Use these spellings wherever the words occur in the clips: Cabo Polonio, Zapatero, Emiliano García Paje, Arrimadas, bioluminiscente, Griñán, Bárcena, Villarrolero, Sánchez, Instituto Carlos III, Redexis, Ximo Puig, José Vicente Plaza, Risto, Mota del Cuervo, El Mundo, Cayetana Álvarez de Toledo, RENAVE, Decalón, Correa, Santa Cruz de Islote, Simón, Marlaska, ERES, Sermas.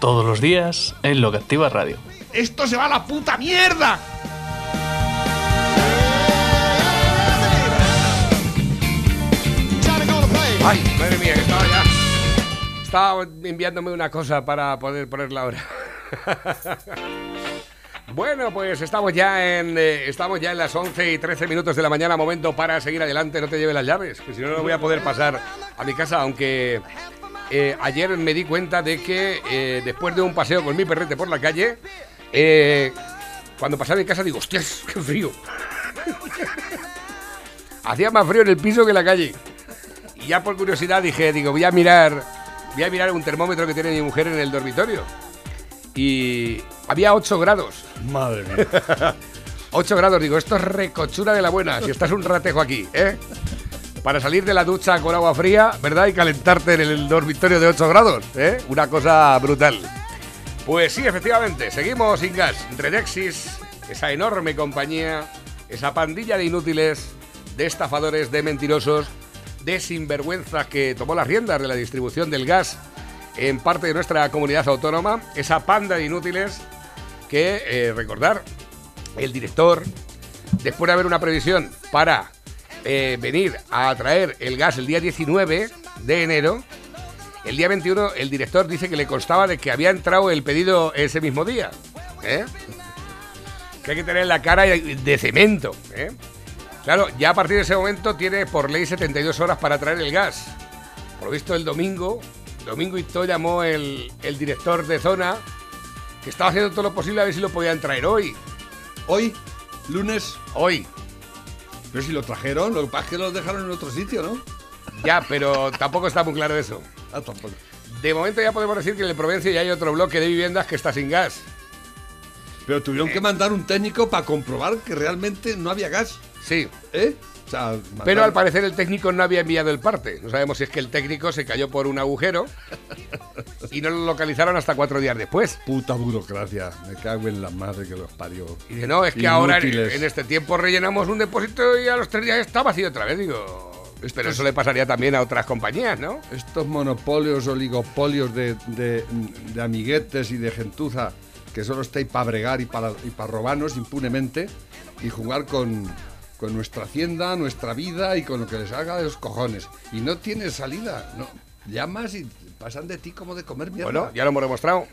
Todos los días en Lo que Activa Radio. ¡Esto se va a la puta mierda! Ay, madre mía, que estaba ya. Estaba enviándome una cosa para poder ponerla ahora. Bueno, pues estamos ya en las 11 y 13 minutos de la mañana. Momento para seguir adelante. No te lleves las llaves, que si no, no voy a poder pasar a mi casa, aunque... ayer me di cuenta de que después de un paseo con mi perrete por la calle, cuando pasaba en casa digo, hostias, qué frío. Hacía más frío en el piso que en la calle. Y ya por curiosidad dije, voy a mirar un termómetro que tiene mi mujer en el dormitorio. Y había 8 grados. Madre mía. 8 grados, digo, esto es recochura de la buena, si estás un ratejo aquí, ¿eh? Para salir de la ducha con agua fría, ¿verdad? Y calentarte en el dormitorio de 8 grados, ¿eh? Una cosa brutal. Pues sí, efectivamente, seguimos sin gas. Redexis, esa enorme compañía, esa pandilla de inútiles, de estafadores, de mentirosos, de sinvergüenzas que tomó las riendas de la distribución del gas en parte de nuestra comunidad autónoma, esa panda de inútiles que, recordar, el director, después de haber una previsión para... venir a traer el gas el día 19 de enero, el día 21 el director dice que le constaba de que había entrado el pedido ese mismo día, ¿eh? Que hay que tener la cara de cemento, ¿eh? Claro, ya a partir de ese momento tiene por ley 72 horas para traer el gas. Por lo visto el domingo Hito llamó el director de zona, que estaba haciendo todo lo posible a ver si lo podían traer hoy, lunes. Pero si lo trajeron, lo que pasa es que lo dejaron en otro sitio, ¿no? Ya, pero tampoco está muy claro eso. Ah, tampoco. De momento ya podemos decir que en el Provencio ya hay otro bloque de viviendas que está sin gas. Pero tuvieron que mandar un técnico para comprobar que realmente no había gas. Sí. ¿Eh? O sea, mandaron... Pero al parecer el técnico no había enviado el parte. No sabemos si es que el técnico se cayó por un agujero y no lo localizaron hasta 4 días después. Puta burocracia, me cago en la madre que los parió. Y dice, no, es que inútiles. Ahora en este tiempo rellenamos un depósito y a los 3 días está vacío otra vez. Digo, pero eso le pasaría también a otras compañías, ¿no? Estos monopolios, oligopolios de amiguetes y de gentuza que solo estáis para bregar y para robarnos impunemente y jugar con nuestra hacienda, nuestra vida y con lo que les haga de los cojones. Y no tiene salida, no. Llamas y pasan de ti como de comer mierda. Bueno, ya lo hemos demostrado.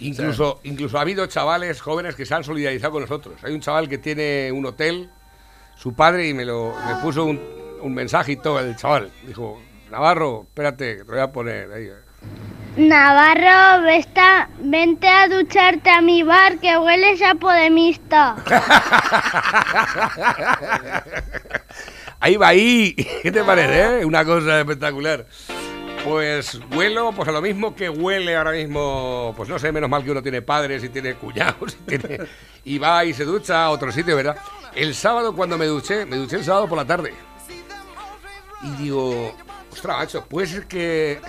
incluso ha habido chavales jóvenes que se han solidarizado con nosotros. Hay un chaval que tiene un hotel, su padre, y me puso un mensaje y todo el chaval. Dijo, Navarro, espérate, que te voy a poner ahí. Navarro, vente a ducharte a mi bar, que hueles a podemista. Ahí va, ahí. ¿Qué te parece, eh? Una cosa espectacular. Pues huelo, pues a lo mismo que huele ahora mismo, pues no sé, menos mal que uno tiene padres y tiene cuñados y va y se ducha a otro sitio, ¿verdad? El sábado cuando me duché el sábado por la tarde. Y digo, ostras, macho, puede ser que...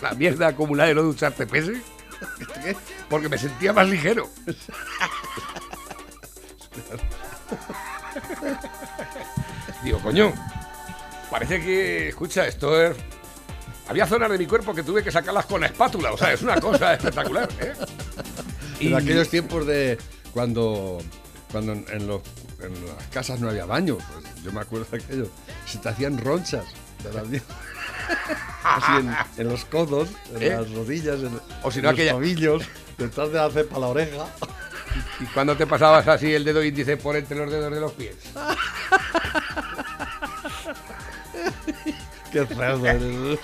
la mierda acumulada de no ducharte pese, porque me sentía más ligero. Digo, coño, parece que, escucha, esto es... Había zonas de mi cuerpo que tuve que sacarlas con la espátula, o sea, es una cosa espectacular, ¿eh? Y... en aquellos tiempos de cuando en las casas no había baño, pues yo me acuerdo de aquello, se te hacían ronchas de las mierdas. Así en los codos, en las rodillas, o si no, en aquella... los tobillos, detrás de la cepa a la oreja. ¿Y cuando te pasabas así el dedo índice por entre los dedos de los pies? Qué cerdo eres.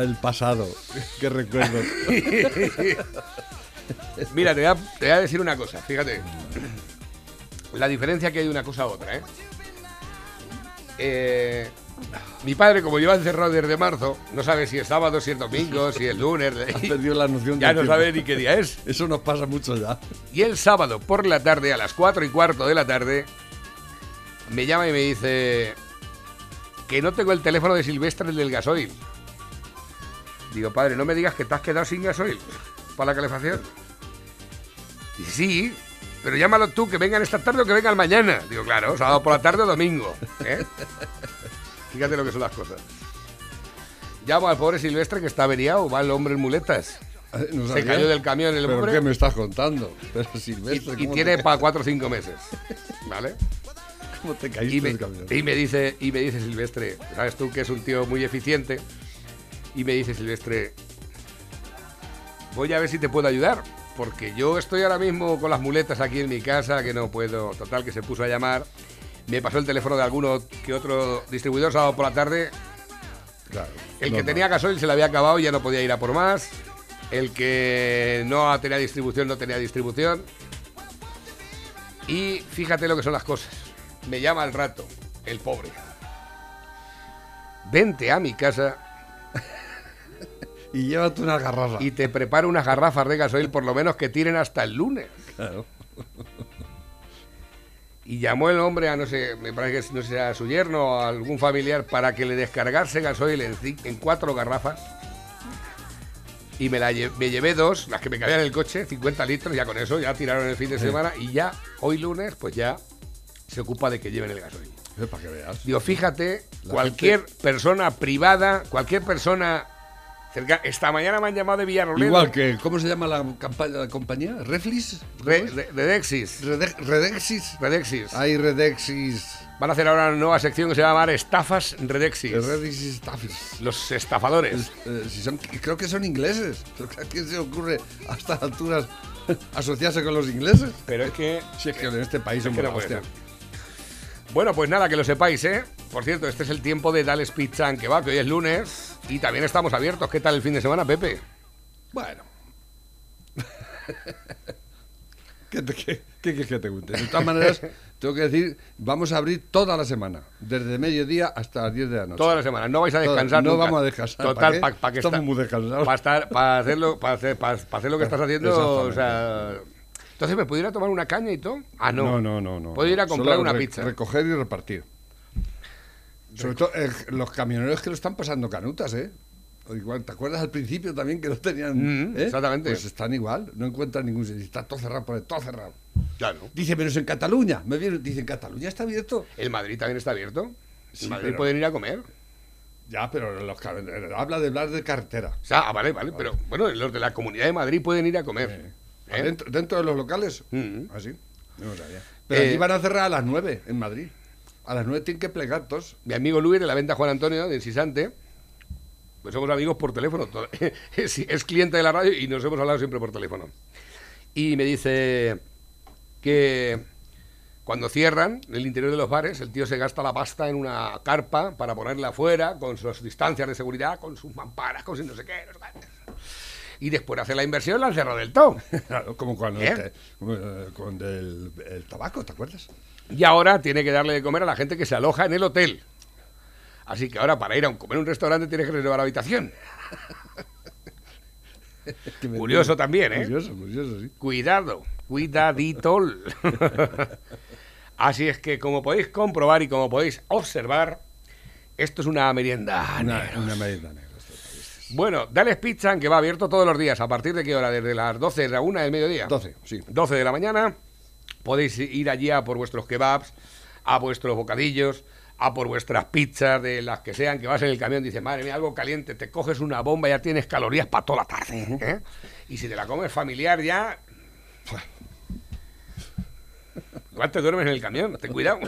El pasado. Qué recuerdo. Mira, te voy a decir una cosa, fíjate. La diferencia que hay de una cosa a otra, ¿eh? Mi padre, como lleva encerrado desde marzo, no sabe si es sábado, si es domingo, si es lunes. Ha perdido la noción de tiempo. Ya no sabe ni qué día es. Eso nos pasa mucho ya. Y el sábado por la tarde, a las 4:15 de la tarde, me llama y me dice que no tengo el teléfono de Silvestre, el del gasoil. Digo, padre, no me digas que te has quedado sin gasoil para la calefacción. Dice, sí, pero llámalo tú, que vengan esta tarde o que vengan mañana. Digo, claro, sábado por la tarde o domingo, ¿eh? Fíjate lo que son las cosas. Llamo al pobre Silvestre, que está averiado, va el hombre en muletas. No se cayó del camión el hombre. ¿Pero qué me estás contando? Pero Silvestre, y tiene para 4 o 5 meses, ¿vale? ¿Cómo te caíste del camión? Y me dice Silvestre, sabes tú que es un tío muy eficiente, y me dice Silvestre, voy a ver si te puedo ayudar, porque yo estoy ahora mismo con las muletas aquí en mi casa, que no puedo. Total, que se puso a llamar. Me pasó el teléfono de alguno que otro distribuidor sábado por la tarde. Claro, el que tenía gasoil se le había acabado y ya no podía ir a por más. El que no tenía distribución, no tenía distribución. Y fíjate lo que son las cosas. Me llama al rato, el pobre. Vente a mi casa y llévate una garrafa. Y te preparo unas garrafas de gasoil, por lo menos que tiren hasta el lunes. Claro. Y llamó el hombre a, no sé, me parece que no sé, a su yerno o a algún familiar para que le descargase gasoil en 4 garrafas. Y me llevé 2, las que me cabían en el coche, 50 litros, ya con eso, ya tiraron el fin de semana. Y ya, hoy lunes, pues ya se ocupa de que lleven el gasoil. Para que veas. Digo, fíjate, cualquier persona privada, cualquier persona cerca. Esta mañana me han llamado de Villarrolero. Igual que, ¿cómo se llama la compañía? ¿Reflis? Redexis. Redexis. Hay Redexis. Van a hacer ahora una nueva sección que se va a llamar Estafas Redexis. Redexis Estafas. Los estafadores. Creo que son ingleses. ¿A quién se ocurre a estas alturas asociarse con los ingleses? Pero es que... Si es que en este país es que no puede ser. Bueno, pues nada, que lo sepáis, ¿eh? Por cierto, este es el tiempo de Dale Spitzan, que va, que hoy es lunes y también estamos abiertos. ¿Qué tal el fin de semana, Pepe? Bueno. ¿Qué quieres que te cuente? De todas maneras, tengo que decir, vamos a abrir toda la semana, desde mediodía hasta las 10 de la noche. Toda la semana, no vais a descansar nunca. No vamos a descansar. Total, para que estamos muy descansados. Para hacer lo que estás haciendo, o sea... Entonces, ¿me pudiera tomar una caña y todo? Ah, no. No. Puedo ir a comprar solo una pizza. Recoger y repartir. Sobre todo los camioneros que lo están pasando canutas, ¿eh? O igual, ¿te acuerdas al principio también que no tenían? Exactamente. Pues están igual, no encuentran ningún sitio. Está todo cerrado, por ahí, todo cerrado. Claro. Dice, menos en Cataluña. Me vienen, dicen, ¿Cataluña está abierto? El Madrid también está abierto. Sí, en Madrid pero... pueden ir a comer. Ya, pero los habla de carretera. O sea, vale. Pero bueno, los de la Comunidad de Madrid pueden ir a comer. ¿Eh? ¿Dentro de los locales? Así. No sabía. Pero aquí van a cerrar a las 9 en Madrid. A las 9 tienen que plegar todos. Mi amigo Luis de la venta Juan Antonio, de Incisante, pues somos amigos por teléfono. Es cliente de la radio y nos hemos hablado siempre por teléfono. Y me dice que cuando cierran el interior de los bares, el tío se gasta la pasta en una carpa para ponerla afuera, con sus distancias de seguridad, con sus mamparas, con no sé qué, no sé qué. Y después de hacer la inversión la han cerrado del todo. Claro, como cuando con el tabaco, ¿te acuerdas? Y ahora tiene que darle de comer a la gente que se aloja en el hotel. Así que ahora para ir a comer a un restaurante tienes que reservar habitación. Curioso también, ¿eh? Curioso, sí. Cuidadito. Así es que, como podéis comprobar y como podéis observar, esto es una merienda negra. Una merienda negra. Bueno, Dale Spitzan, que va abierto todos los días. ¿A partir de qué hora? ¿Desde las 12 de la 1 del mediodía? 12, sí. 12 de la mañana. Podéis ir allí a por vuestros kebabs, a vuestros bocadillos, a por vuestras pizzas, de las que sean, que vas en el camión y dices, madre mía, algo caliente, te coges una bomba, ya tienes calorías para toda la tarde, ¿eh? Y si te la comes familiar ya... Igual te duermes en el camión, ten cuidado.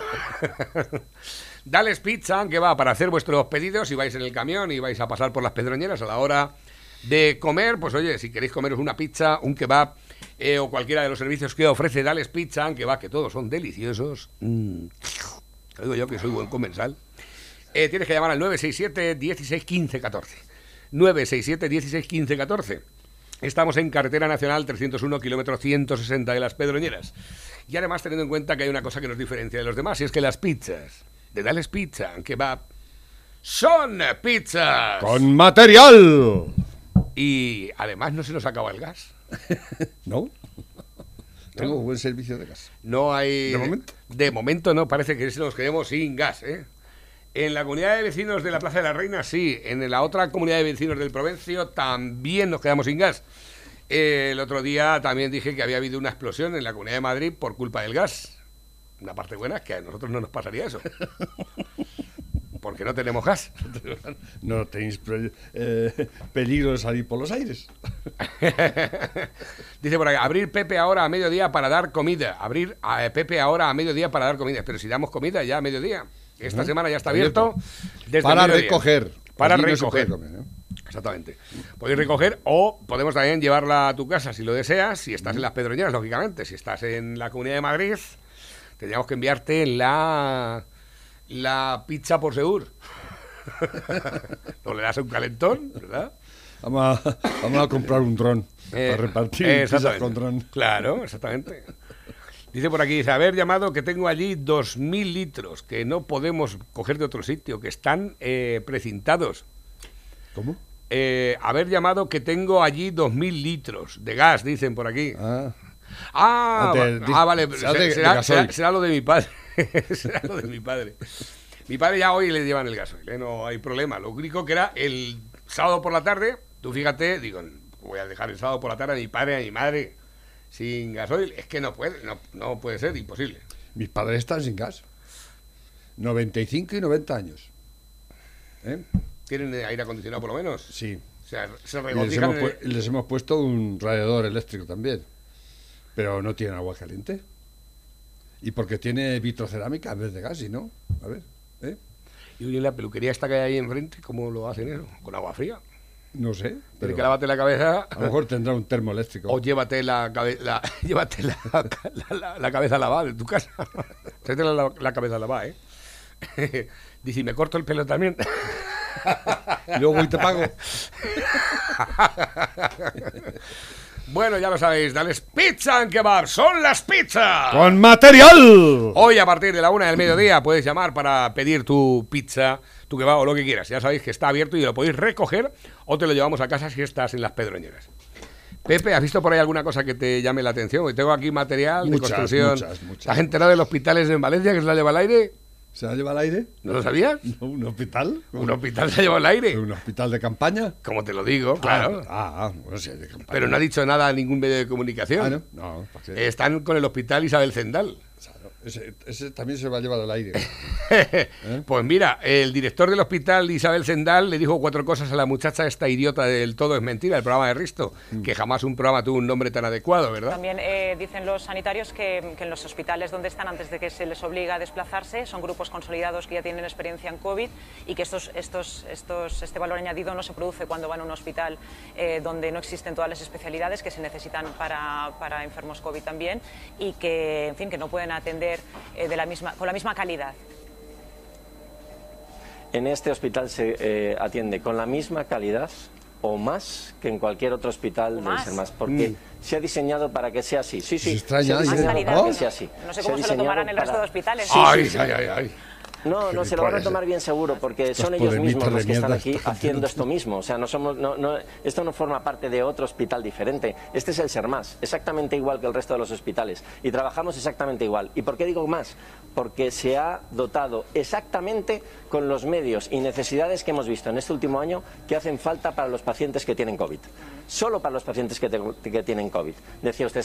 Dale Spitzan, que va, para hacer vuestros pedidos. Si vais en el camión y vais a pasar por las Pedroñeras a la hora de comer, pues oye, si queréis comeros una pizza, un kebab o cualquiera de los servicios que ofrece Dale Spitzan, que va, que todos son deliciosos. Te digo yo que soy buen comensal. Tienes que llamar al 967-1615-14. 967-1615-14. Estamos en carretera nacional 301, kilómetro 160 de las Pedroñeras. Y además teniendo en cuenta que hay una cosa que nos diferencia de los demás, y es que las pizzas de Dale Pizza, que va, son pizzas. ¡Con material! Y además no se nos acaba el gas. ¿No? Tengo buen servicio de gas. No hay... ¿De momento? De momento no, parece que nos quedemos sin gas, ¿eh? En la comunidad de vecinos de la Plaza de la Reina, sí. En la otra comunidad de vecinos del Provencio también nos quedamos sin gas. El otro día también dije que había habido una explosión en la Comunidad de Madrid por culpa del gas. Una parte buena es que a nosotros no nos pasaría eso. Porque no tenemos gas. No tenéis peligro de salir por los aires. Dice por acá, abrir Pepe ahora a mediodía para dar comida. Abrir a Pepe ahora a mediodía para dar comida. Pero si damos comida ya a mediodía. Esta semana ya está abierto. Desde para mediodía. Recoger. Para allí recoger. No se puede comer, ¿eh? Exactamente. Podéis recoger o podemos también llevarla a tu casa si lo deseas. Si estás en las Pedroñeras, lógicamente. Si estás en la Comunidad de Madrid, tendríamos que enviarte la pizza por Segur. No le das un calentón, ¿verdad? Vamos a comprar un dron para repartir pizzas con dron. Claro, exactamente. Dice por aquí, dice, haber llamado que tengo allí 2.000 litros que no podemos coger de otro sitio, que están precintados. ¿Cómo? Haber llamado que tengo allí 2.000 litros de gas, dicen por aquí. Vale, será lo de mi padre. Será lo de mi padre. Mi padre ya hoy le llevan el gasoil, no hay problema. Lo único que era el sábado por la tarde, tú fíjate, digo, voy a dejar el sábado por la tarde a mi padre, a mi madre sin gasoil. Es que no puede ser, imposible. Mis padres están sin gas. 95 y 90 años. ¿Tienen aire acondicionado por lo menos? Sí. O sea, se regocijan. Les hemos puesto un radiador eléctrico también. Pero no tienen agua caliente. Y porque tiene vitrocerámica en vez de gas, y no. A ver, ¿eh? ¿Y la peluquería esta que hay ahí enfrente, cómo lo hacen eso? ¿Con agua fría? No sé. Pero que lávate la cabeza. A lo mejor tendrá un termo eléctrico. O llévate la cabeza lavada de tu casa. Tráete la cabeza lavada, ¿eh? Dice, me corto el pelo también. Y luego y te pago. Bueno, ya lo sabéis, Dale Spitzan Kebab, son las pizzas con material. Hoy a partir de la 1 del mediodía puedes llamar para pedir tu pizza, tu kebab o lo que quieras. Ya sabéis que está abierto y lo podéis recoger o te lo llevamos a casa si estás en las Pedroñeras. Pepe, ¿has visto por ahí alguna cosa que te llame la atención? Porque tengo aquí material de construcción. Muchas. ¿Has enterado de los hospitales en Valencia que se la lleva al aire? ¿Se la lleva al aire? ¿No lo sabías? No, ¿un hospital? ¿Un hospital se ha llevado al aire? ¿Un hospital de campaña? Como te lo digo, claro. Bueno, sí, de campaña. Pero no ha dicho nada a ningún medio de comunicación. No. Están con el hospital Isabel Zendal. Claro, ese también se lo ha llevado al aire. ¿Eh? Pues mira, el director del hospital Isabel Zendal le dijo 4 cosas a la muchacha esta idiota del Todo es Mentira, el programa de Risto, que jamás un programa tuvo un nombre tan adecuado, ¿verdad? También dicen los sanitarios que en los hospitales donde están, antes de que se les obliga a desplazarse, son grupos consolidados que ya tienen experiencia en COVID y que este valor añadido no se produce cuando van a un hospital donde no existen todas las especialidades que se necesitan para enfermos COVID también y que, en fin, que no pueden atender con la misma calidad. En este hospital se atiende con la misma calidad o más que en cualquier otro hospital del Sermas, porque se ha diseñado para que sea así. Sí, extraña, se ha calidad, para que sea así. No sé cómo se lo tomarán en el resto de hospitales. Sí. No se lo van a tomar bien seguro, porque son ellos mismos los que están aquí haciendo esto mismo. O sea, esto no forma parte de otro hospital diferente. Este es el Sermas, exactamente igual que el resto de los hospitales. Y trabajamos exactamente igual. ¿Y por qué digo más? Porque se ha dotado exactamente con los medios y necesidades que hemos visto en este último año que hacen falta para los pacientes que tienen COVID. Solo para los pacientes que tienen COVID. Decía usted,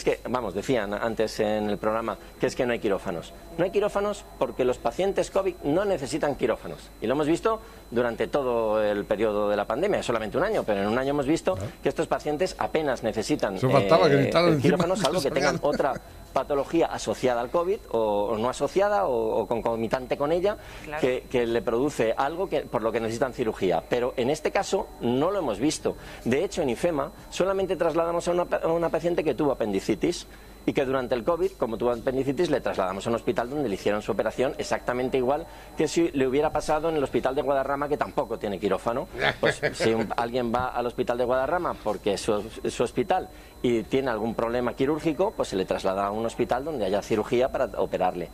decían antes en el programa que es que no hay quirófanos. No hay quirófanos porque los pacientes COVID no necesitan quirófanos. Y lo hemos visto durante todo el periodo de la pandemia, solamente un año, pero en un año hemos visto que estos pacientes apenas necesitan quirófanos, salvo que tengan otra patología asociada al COVID o no asociada o concomitante con ella, claro, que le produce algo por lo que necesitan cirugía. Pero en este caso no lo hemos visto. De hecho, en IFEMA solamente trasladamos a una paciente que tuvo apendicitis y que durante el COVID, como tuvo apendicitis, le trasladamos a un hospital donde le hicieron su operación exactamente igual que si le hubiera pasado en el hospital de Guadarrama, que tampoco tiene quirófano. Pues si alguien va al hospital de Guadarrama porque es su hospital y tiene algún problema quirúrgico, pues se le traslada a un hospital donde haya cirugía para operarle.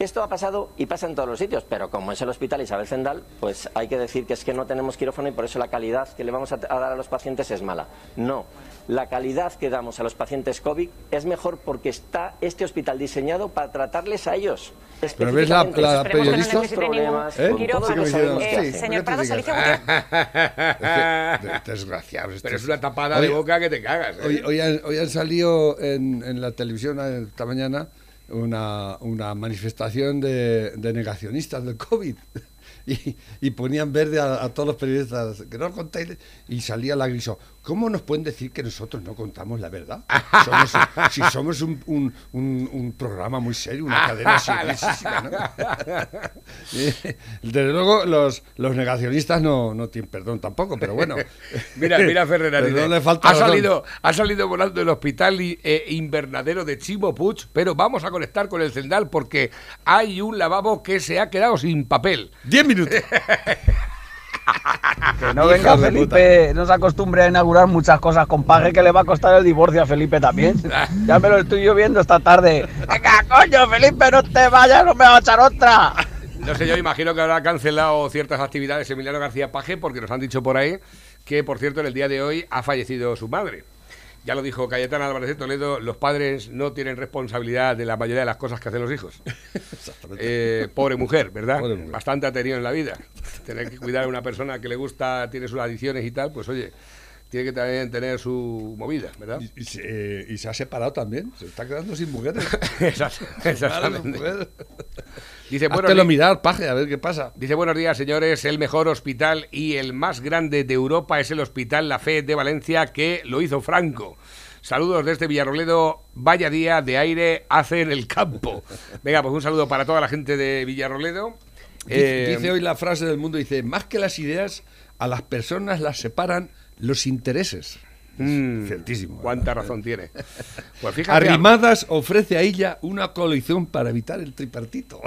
Esto ha pasado y pasa en todos los sitios, pero como es el hospital Isabel Zendal, pues hay que decir que es que no tenemos quirófano y por eso la calidad que le vamos a dar a los pacientes es mala. No, la calidad que damos a los pacientes COVID es mejor porque está este hospital diseñado para tratarles a ellos. Pero ves la periodista. Señor Prado Salice Gutiérrez. Desgraciado. Pero es una tapada de boca que te cagas. Hoy han salido en la televisión esta mañana una manifestación de negacionistas del COVID y ponían verde a todos los periodistas que no contáis y salía la Griso. ¿Cómo nos pueden decir que nosotros no contamos la verdad? Si somos un programa muy serio, una cadena seria, ¿no? Desde luego los negacionistas no tienen perdón tampoco, pero bueno. Mira Ferreras, ha salido volando el hospital invernadero de Ximo Puig, pero vamos a conectar con el Zendal porque hay un lavabo que se ha quedado sin papel. 10 minutos. Que no venga Felipe, no se acostumbra a inaugurar muchas cosas, compadre, que le va a costar el divorcio a Felipe también. Ya me lo estoy viendo esta tarde. Venga, coño, Felipe, no te vayas, no me va a echar otra. No sé, yo imagino que habrá cancelado ciertas actividades Emiliano García Paje, porque nos han dicho por ahí que, por cierto, en el día de hoy ha fallecido su madre. Ya lo dijo Cayetana Álvarez de Toledo, los padres no tienen responsabilidad de la mayoría de las cosas que hacen los hijos. Pobre mujer, ¿verdad? Pobre mujer. Bastante ha tenido en la vida. Tener que cuidar a una persona que le gusta, tiene sus adicciones y tal, pues oye, tiene que también tener su movida, ¿verdad? Y se ha separado también, se está quedando sin mujeres. Exactamente. Dice, háztelo mirar, Paje, a ver qué pasa. Dice, buenos días, señores, el mejor hospital y el más grande de Europa es el Hospital La Fe de Valencia, que lo hizo Franco. Saludos desde Villarrolero, vaya día de aire hace en el campo. Venga, pues un saludo para toda la gente de Villarrolero. Dice hoy la frase del mundo, dice, más que las ideas, a las personas las separan los intereses. Ciertísimo. Cuánta razón tiene. Pues fíjate, Arrimadas ofrece a ella una coalición para evitar el tripartito.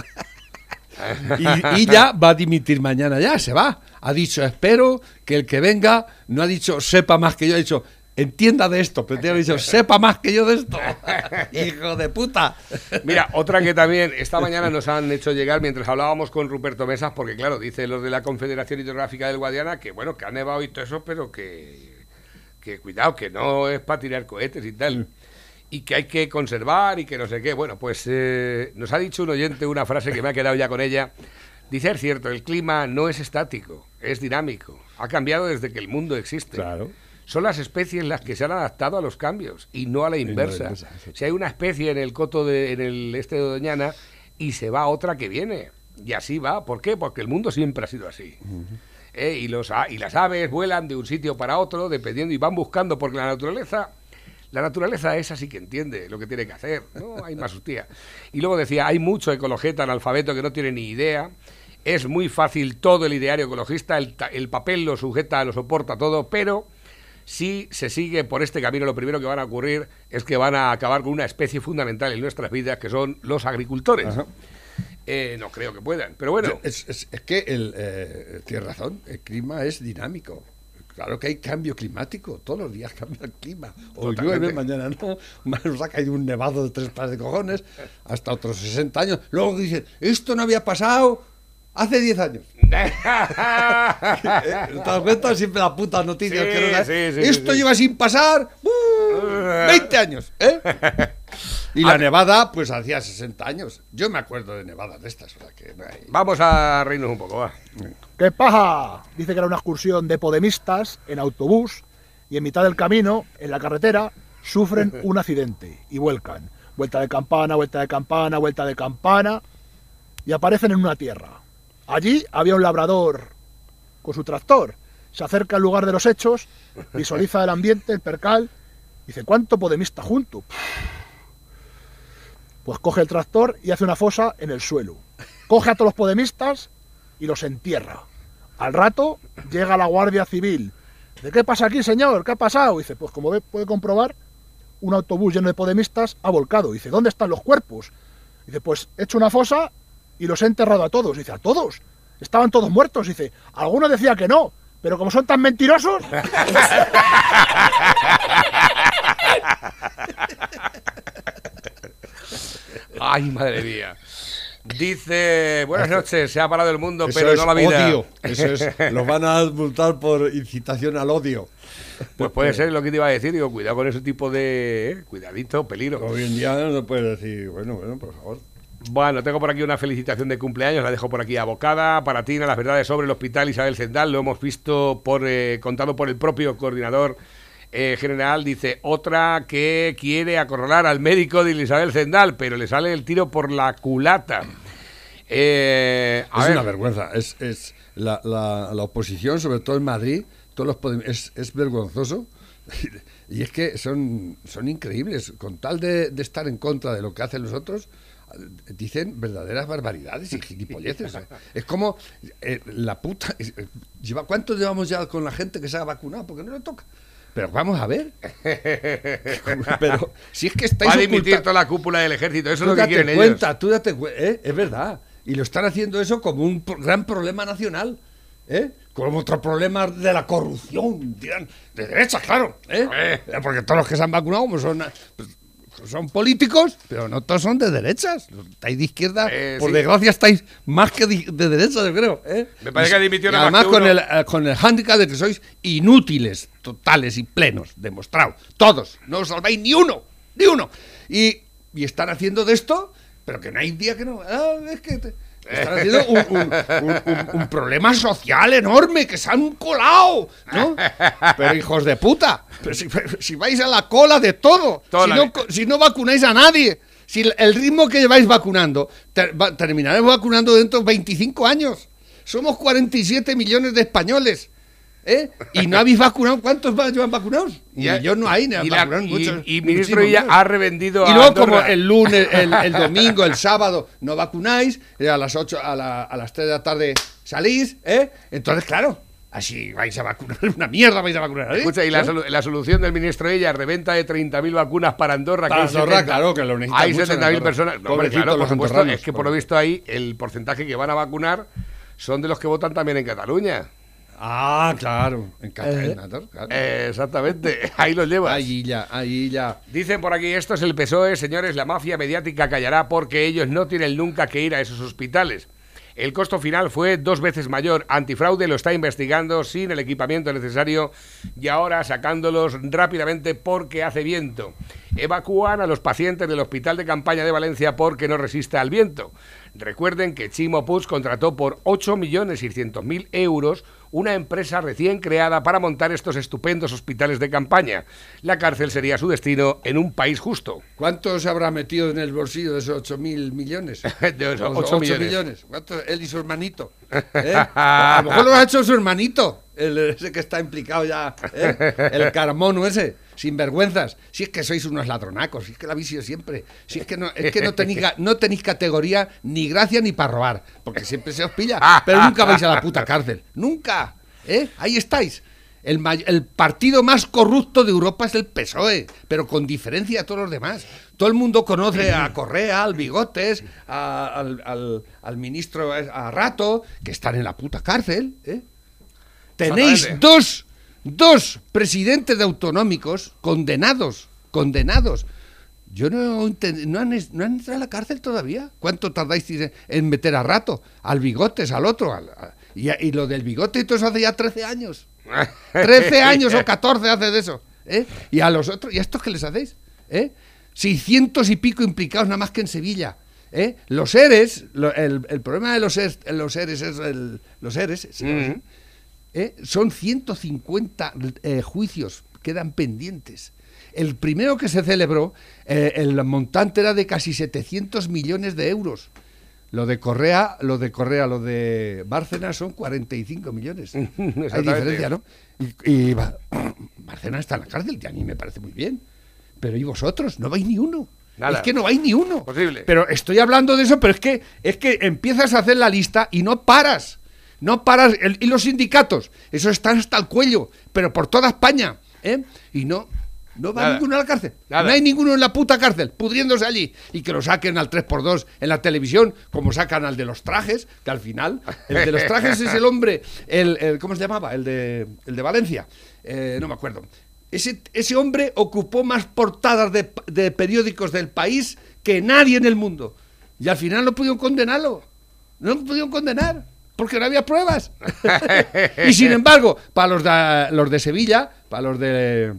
Y ya va a dimitir mañana, ya se va. Ha dicho, espero que el que venga, no ha dicho, sepa más que yo, ha dicho, entienda de esto, pero te ha dicho, sepa más que yo de esto. Hijo de puta. Mira, otra que también esta mañana nos han hecho llegar mientras hablábamos con Ruperto Mesas, porque claro, dice los de la Confederación Hidrográfica del Guadiana que bueno, que ha nevado y todo eso, pero que cuidado, que no es para tirar cohetes y tal, y que hay que conservar y que no sé qué. Bueno, pues nos ha dicho un oyente una frase que me ha quedado ya con ella. Dice, es cierto, el clima no es estático, es dinámico. Ha cambiado desde que el mundo existe. Claro. Son las especies las que se han adaptado a los cambios y no a la inversa. Si hay una especie en el coto, en el este de Doñana, y se va otra que viene. Y así va. ¿Por qué? Porque el mundo siempre ha sido así. Y las aves vuelan de un sitio para otro, dependiendo, y van buscando, porque la naturaleza es así, que entiende lo que tiene que hacer, no hay más hostia. Y luego decía, hay mucho ecologeta, analfabeto, que no tiene ni idea, es muy fácil todo el ideario ecologista, el papel lo sujeta, lo soporta todo, pero si se sigue por este camino, lo primero que van a ocurrir es que van a acabar con una especie fundamental en nuestras vidas, que son los agricultores. Ajá. No creo que puedan, pero bueno. Es que tienes razón, el clima es dinámico. Claro que hay cambio climático, todos los días cambia el clima. Hoy llueve, mañana no, nos ha caído un nevado de 3 pares de cojones, hasta otros 60 años. Luego dicen, esto no había pasado hace 10 años. ¿Te das cuenta? Siempre las putas noticias. Sí, que no sabes. Esto lleva sin pasar 20 años, ¿eh? Y la nevada, pues hacía 60 años. Yo me acuerdo de nevadas de estas. O sea que no hay... Vamos a reírnos un poco, va. ¡Qué paja! Dice que era una excursión de podemistas en autobús y en mitad del camino, en la carretera, sufren un accidente y vuelcan. Vuelta de campana, vuelta de campana, vuelta de campana, y aparecen en una tierra. Allí había un labrador con su tractor. Se acerca al lugar de los hechos, visualiza el ambiente, el percal, dice, ¿cuánto podemista junto? Pues coge el tractor y hace una fosa en el suelo. Coge a todos los podemistas y los entierra. Al rato llega la Guardia Civil. ¿De qué pasa aquí, señor? ¿Qué ha pasado? Dice, pues como puede comprobar, un autobús lleno de podemistas ha volcado. Dice, ¿dónde están los cuerpos? Dice, pues he hecho una fosa y los he enterrado a todos. Dice, ¿a todos? Estaban todos muertos. Dice, algunos decían que no, pero como son tan mentirosos... Ay, madre mía. Dice, buenas noches, se ha parado el mundo, eso pero no la vida. Odio. Eso es, los van a multar por incitación al odio. Pues puede ser lo que te iba a decir, digo, cuidado con ese tipo de... cuidadito, peligro. Hoy en día no puedes decir, bueno, por favor. Bueno, tengo por aquí una felicitación de cumpleaños, la dejo por aquí abocada. Para Tina, las verdades sobre el hospital Isabel Zendal, lo hemos visto contado por el propio coordinador general. Dice, otra que quiere acorralar al médico de Isabel Zendal, pero le sale el tiro por la culata. Es una vergüenza, es la oposición, sobre todo en Madrid, todos los es vergonzoso. Y es que son increíbles, con tal de estar en contra de lo que hacen los otros, dicen verdaderas barbaridades y gilipolleces. Es como la puta... ¿Cuánto llevamos ya con la gente que se ha vacunado? Porque no le toca. Pero vamos a ver. Pero si es que estáis... Va a dimitir toda la cúpula del ejército, eso es lo que quieren cuenta, ellos. Tú date cuenta, es verdad. Y lo están haciendo eso como un gran problema nacional. Como otro problema de la corrupción, dirán, de derecha, claro, porque todos los que se han vacunado son políticos, pero no todos son de derechas. Estáis de izquierda, por desgracia estáis más que de derechas, yo creo. Me parece que dimitió. Además con el hándicap de que sois inútiles, totales y plenos, demostrado. Todos, no os salváis ni uno, ni uno. Y están haciendo de esto, pero que no hay día que no... es que... Están haciendo un problema social enorme, que se han colado, ¿no? Pero hijos de puta, pero si vais a la cola de todo, si no vacunáis a nadie, si el ritmo que lleváis vacunando, terminaremos vacunando dentro de 25 años. Somos 47 millones de españoles. Y no habéis vacunado. ¿Cuántos llevan vacunados? Yo no hay, muchos. Y ministro Villa ha revendido. Y luego, como el lunes, el domingo, el sábado no vacunáis, a las 8, a las 3 de la tarde salís, entonces claro, así vais a vacunar, una mierda vais a vacunar. Escucha, y la solución del ministro Ella, reventa de 30.000 vacunas para Andorra. Para Andorra, claro, que lo necesitan. Hay 70.000 personas. No, hombre, claro, por supuesto, es que por lo visto ahí el porcentaje que van a vacunar son de los que votan también en Cataluña. Ah, claro, en Cataluña, claro. Exactamente, ahí lo llevas. Ahí ya. Dicen por aquí, esto es el PSOE, señores, la mafia mediática callará porque ellos no tienen nunca que ir a esos hospitales. El costo final fue 2 veces mayor. Antifraude lo está investigando sin el equipamiento necesario y ahora sacándolos rápidamente porque hace viento. Evacúan a los pacientes del hospital de campaña de Valencia porque no resiste al viento. Recuerden que Ximo Puig contrató por 8.600.000 euros una empresa recién creada para montar estos estupendos hospitales de campaña. La cárcel sería su destino en un país justo. ¿Cuánto se habrá metido en el bolsillo de esos 8.000 millones? De 8 millones. Él y su hermanito. A lo mejor lo ha hecho su hermanito, ese que está implicado ya, el Carmono ese, sin vergüenzas. Si es que sois unos ladronacos, si es que la habéis sido siempre, si es que no tenéis categoría ni gracia ni para robar, porque siempre se os pilla, pero nunca vais a la puta cárcel, nunca. Ahí estáis. El partido más corrupto de Europa es el PSOE, pero con diferencia a todos los demás. Todo el mundo conoce a Correa, al Bigotes, al ministro a Rato, que están en la puta cárcel. Tenéis dos presidentes de autonómicos condenados. Yo no entendí, no han entrado a la cárcel todavía. ¿Cuánto tardáis en meter a Rato, al Bigotes, al otro? Y lo del Bigote y todo eso hace ya 13 años. 13 años o 14 hace de eso, y a los otros, y a estos que les hacéis, 600 y pico implicados nada más que en Sevilla, los ERES, el problema de los ERES es los ERES, son 150 juicios, quedan pendientes. El primero que se celebró, el montante era de casi 700 millones de euros. Lo de Bárcena son 45 millones. Hay diferencia, ¿no? Y Bárcena está en la cárcel, que a mí me parece muy bien. Pero ¿y vosotros? No vais ni uno. Nada. Es que no vais ni uno. Posible. Pero estoy hablando de eso, pero es que empiezas a hacer la lista y no paras. No paras. Y los sindicatos, eso están hasta el cuello, pero por toda España. Y no... No va ninguno a la cárcel, nada. No hay ninguno en la puta cárcel, pudriéndose allí. Y que lo saquen al 3x2 en la televisión, como sacan al de los trajes, que al final, el de los trajes es el hombre, ¿cómo se llamaba? El de Valencia, no me acuerdo. Ese hombre ocupó más portadas de periódicos del país que nadie en el mundo. y al final no pudieron condenarlo. No lo pudieron condenar porque no había pruebas. Y sin embargo, para los de Sevilla, para los de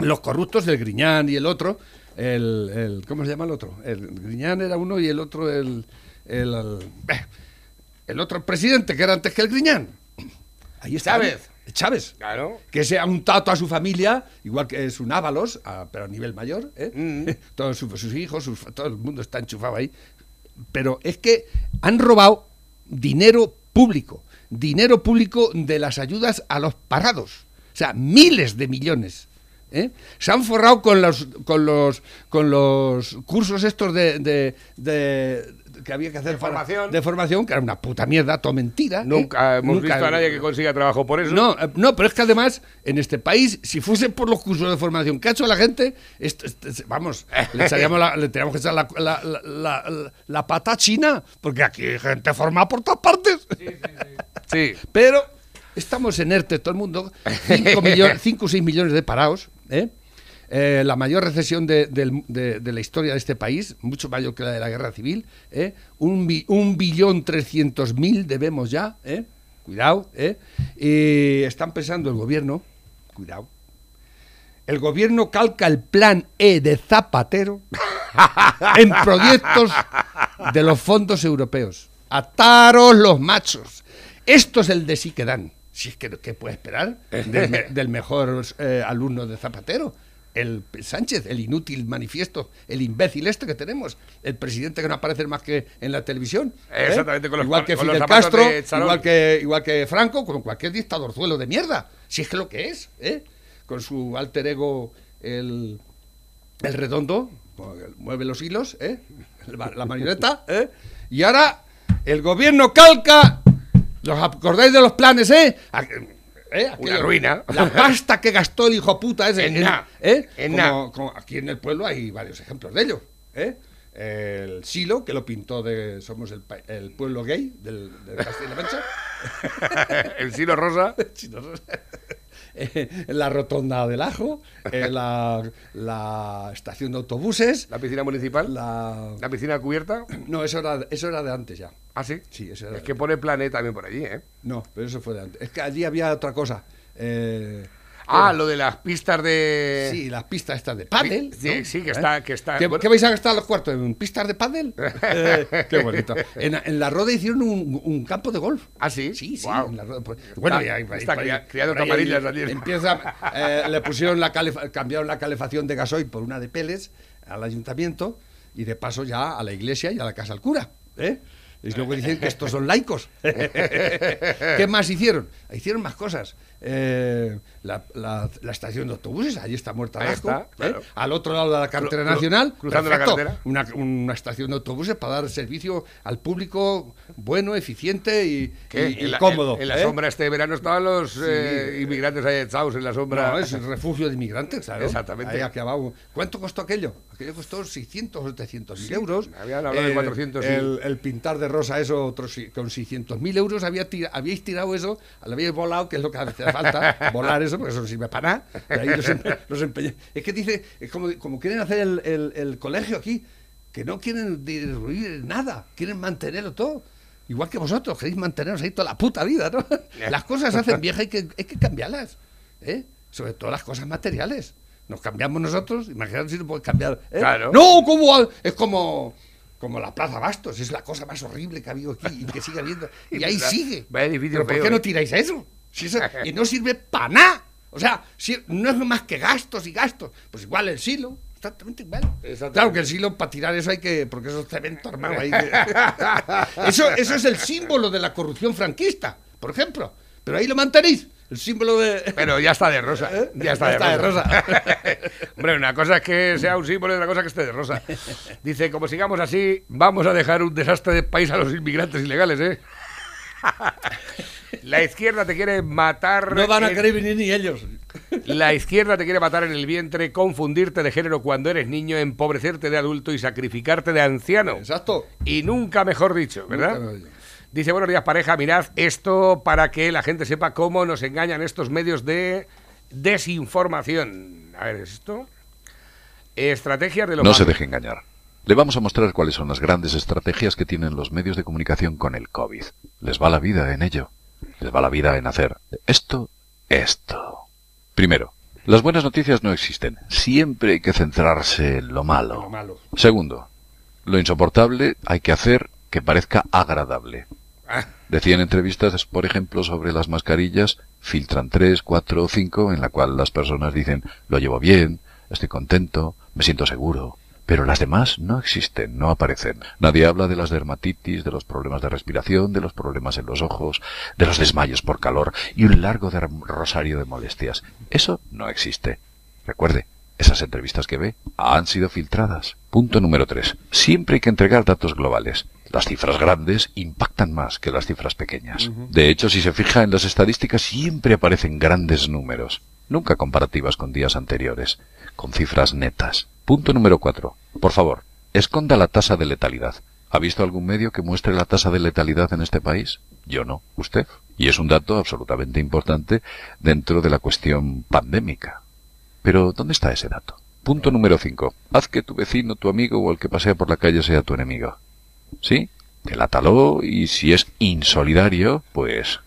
los corruptos, el Griñán y el otro, ¿cómo se llama el otro? El Griñán era uno y el otro el otro presidente que era antes que el Griñán. Ahí está. Chávez, claro, que se ha untado toda su familia, igual que es un Ábalos, pero a nivel mayor, ¿eh? Todos sus hijos, todo el mundo está enchufado ahí. Pero es que han robado dinero público de las ayudas a los parados, o sea, miles de millones, ¿eh? Se han forrado con los cursos estos que había que hacer de formación, que era una puta mierda, todo mentira. Nunca hemos visto a nadie que consiga trabajo por eso. No, pero es que además, en este país, si fuese por los cursos de formación que ha hecho la gente, vamos, le teníamos que echar la pata china, porque aquí hay gente formada por todas partes. Sí. Pero estamos en ERTE, todo el mundo, 5 o 6 millones de parados, ¿eh? La mayor recesión de la historia de este país, mucho mayor que la de la guerra civil, ¿eh? 1.300.000 debemos ya, ¿eh? Cuidado, ¿eh? Y están pensando el gobierno, cuidado, el gobierno calca el plan E de Zapatero en proyectos de los fondos europeos. Ataros los machos. Esto es el de sí que dan. Si es que ¿qué puede esperar del mejor alumno de Zapatero? El Sánchez, el inútil manifiesto, el imbécil este que tenemos, el presidente que no aparece más que en la televisión. ¿Eh? Exactamente, igual que Fidel Castro, igual que Franco, como cualquier dictadorzuelo de mierda, si es que lo que es, ¿eh? Con su alter ego, el redondo, mueve los hilos, ¿eh? La marioneta, ¿eh? Y ahora el gobierno calca, ¿os acordáis de los planes, eh? Una ruina. La pasta que gastó el hijo puta ese. Aquí en el pueblo hay varios ejemplos de ello, ¿eh? El Silo, que lo pintó de somos el pueblo gay del Castilla-La Mancha. El Silo Rosa. La rotonda del Ajo, la estación de autobuses, la piscina municipal, la piscina cubierta. No, eso era de antes ya. ¿Ah, sí? Sí, eso era. Es que pone plan E también por allí, ¿eh? No, pero eso fue de antes. Es que allí había otra cosa. Lo de las pistas de... Sí, las pistas estas de pádel. Sí, ¿no? Sí, que está... ¿Qué vais a gastar los cuartos? ¿En pistas de pádel? Qué bonito. En La Roda hicieron un campo de golf. ¿Ah, sí? Sí, wow. En La Roda. Bueno, está criado camarillas. Le pusieron cambiaron la calefacción de gasoil por una de peles al ayuntamiento y de paso ya a la iglesia y a la casa del cura, ¿eh? Es lo que dicen que estos son laicos. ¿Qué más hicieron? Hicieron más cosas. La estación de autobuses, allí está muerta de asco, está, claro. Al otro lado de la carretera nacional, cruzando perfecto, la carretera. Una estación de autobuses para dar servicio al público bueno, eficiente y cómodo. En la sombra este verano estaban los inmigrantes ahí echados en la sombra. No, es el refugio de inmigrantes, ¿sabes? Exactamente. Ahí abajo. ¿Cuánto costó aquello? Aquello costó 600 o 700 mil euros. Habían hablado de 400. El pintar de rosa eso con 600 mil euros habíais tirado eso, lo habíais volado, que es lo que hace falta, volar eso, porque eso no sirve para nada. De ahí los empeñé. Es que dice, es como quieren hacer el colegio aquí, que no quieren derruir nada, quieren mantenerlo todo. Igual que vosotros, queréis manteneros ahí toda la puta vida, ¿no? Las cosas se hacen viejas, hay que cambiarlas, ¿eh? Sobre todo las cosas materiales. Nos cambiamos nosotros, imaginaos si no podemos cambiar, ¿eh? Claro. No, es como la Plaza Bastos, es la cosa más horrible que ha habido aquí y que sigue habiendo. Y ahí sigue. Vaya difícil, pero ¿por qué no tiráis eso? Si eso, y no sirve para nada. O sea, no es más que gastos y gastos. Pues igual el Silo, exactamente igual. Exactamente. Claro que el Silo, para tirar eso hay que... Porque eso es cemento armado ahí. Eso es el símbolo de la corrupción franquista, por ejemplo. Pero ahí lo mantenéis. El símbolo de... Pero ya está de rosa. Ya está de rosa. Hombre, una cosa es que sea un símbolo y otra cosa es que esté de rosa. Dice, como sigamos así, vamos a dejar un desastre de país a los inmigrantes ilegales, ¿eh? La izquierda te quiere matar... No van a querer venir ni ellos. La izquierda te quiere matar en el vientre, confundirte de género cuando eres niño, empobrecerte de adulto y sacrificarte de anciano. Exacto. Y nunca mejor dicho, ¿verdad? Dice, buenos días pareja, mirad esto para que la gente sepa cómo nos engañan estos medios de desinformación. A ver, ¿es esto? Estrategias de los... No se deje engañar. Le vamos a mostrar cuáles son las grandes estrategias que tienen los medios de comunicación con el COVID. Les va la vida en ello. Les va la vida en hacer esto. Primero, las buenas noticias no existen. Siempre hay que centrarse en lo malo. Segundo, lo insoportable hay que hacer que parezca agradable. Decían entrevistas, por ejemplo, sobre las mascarillas, filtran 3, 4 o 5, en la cual las personas dicen, lo llevo bien, estoy contento, me siento seguro. Pero las demás no existen, no aparecen. Nadie habla de las dermatitis, de los problemas de respiración, de los problemas en los ojos, de los desmayos por calor y un largo rosario de molestias. Eso no existe. Recuerde, esas entrevistas que ve han sido filtradas. Punto número 3. Siempre hay que entregar datos globales. Las cifras grandes impactan más que las cifras pequeñas. De hecho, si se fija en las estadísticas, siempre aparecen grandes números. Nunca comparativas con días anteriores, con cifras netas. Punto número 4. Por favor, esconda la tasa de letalidad. ¿Ha visto algún medio que muestre la tasa de letalidad en este país? Yo no. ¿Usted? Y es un dato absolutamente importante dentro de la cuestión pandémica. Pero, ¿dónde está ese dato? Punto número 5. Haz que tu vecino, tu amigo o el que pasea por la calle sea tu enemigo. ¿Sí? Delátalo y si es insolidario, pues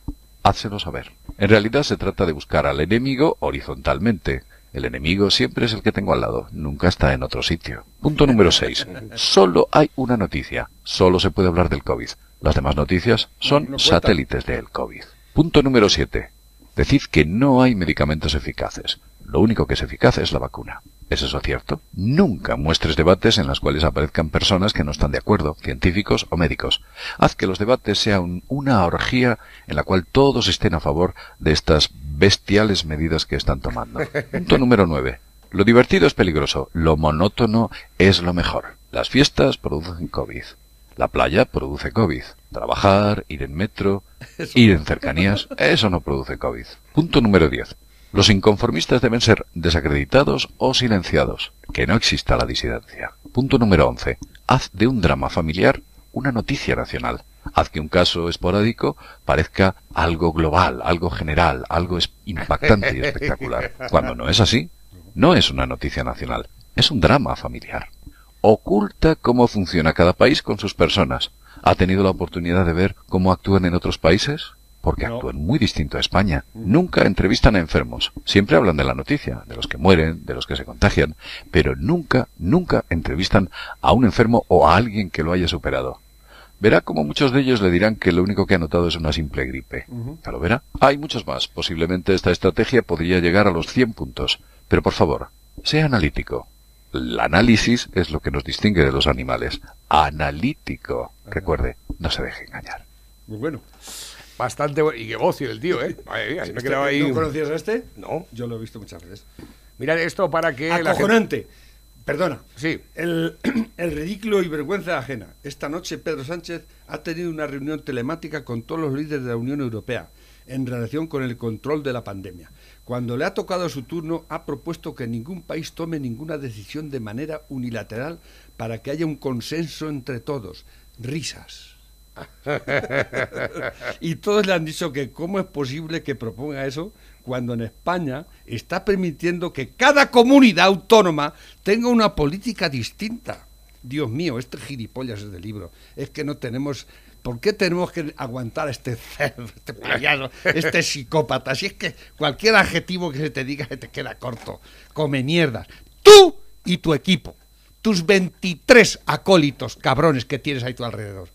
házselo saber. En realidad se trata de buscar al enemigo horizontalmente. El enemigo siempre es el que tengo al lado, nunca está en otro sitio. Punto número 6. Solo hay una noticia, solo se puede hablar del COVID. Las demás noticias son satélites del COVID. Punto número 7. Decid que no hay medicamentos eficaces. Lo único que es eficaz es la vacuna. ¿Es eso cierto? Nunca muestres debates en los cuales aparezcan personas que no están de acuerdo, científicos o médicos. Haz que los debates sean una orgía en la cual todos estén a favor de estas bestiales medidas que están tomando. Punto número 9. Lo divertido es peligroso, lo monótono es lo mejor. Las fiestas producen COVID. La playa produce COVID. Trabajar, ir en metro, ir en cercanías, eso no produce COVID. Punto número 10. Los inconformistas deben ser desacreditados o silenciados. Que no exista la disidencia. Punto número 11. Haz de un drama familiar una noticia nacional. Haz que un caso esporádico parezca algo global, algo general, algo impactante y espectacular. Cuando no es así, no es una noticia nacional, es un drama familiar. Oculta cómo funciona cada país con sus personas. ¿Ha tenido la oportunidad de ver cómo actúan en otros países? Porque actúan muy distinto a España. Nunca entrevistan a enfermos. Siempre hablan de la noticia, de los que mueren, de los que se contagian, pero nunca entrevistan a un enfermo o a alguien que lo haya superado. Verá como muchos de ellos le dirán que lo único que ha notado es una simple gripe. ¿Ya lo verá? Hay muchos más. Posiblemente esta estrategia podría llegar a los 100 puntos. Pero por favor, sea analítico. El análisis es lo que nos distingue de los animales. Analítico. Recuerde, no se deje engañar. Muy bueno. Bastante bueno. Y qué bocio el tío, ¿eh? Madre mía, se me ha quedado ahí. ¿No conocías a este? No. Yo lo he visto muchas veces. Mirad esto para que... Acojonante. La gente... Perdona. Sí. El ridículo y vergüenza ajena. Esta noche Pedro Sánchez ha tenido una reunión telemática con todos los líderes de la Unión Europea en relación con el control de la pandemia. Cuando le ha tocado su turno, ha propuesto que ningún país tome ninguna decisión de manera unilateral para que haya un consenso entre todos. Risas. Y todos le han dicho que cómo es posible que proponga eso cuando en España está permitiendo que cada comunidad autónoma tenga una política distinta. Dios mío, este gilipollas es de libro. Es que no tenemos... ¿Por qué tenemos que aguantar a este cerdo, este payaso, este psicópata? Si es que cualquier adjetivo que se te diga se te queda corto. Come mierdas. Tú y tu equipo. Tus 23 acólitos cabrones que tienes ahí a tu alrededor.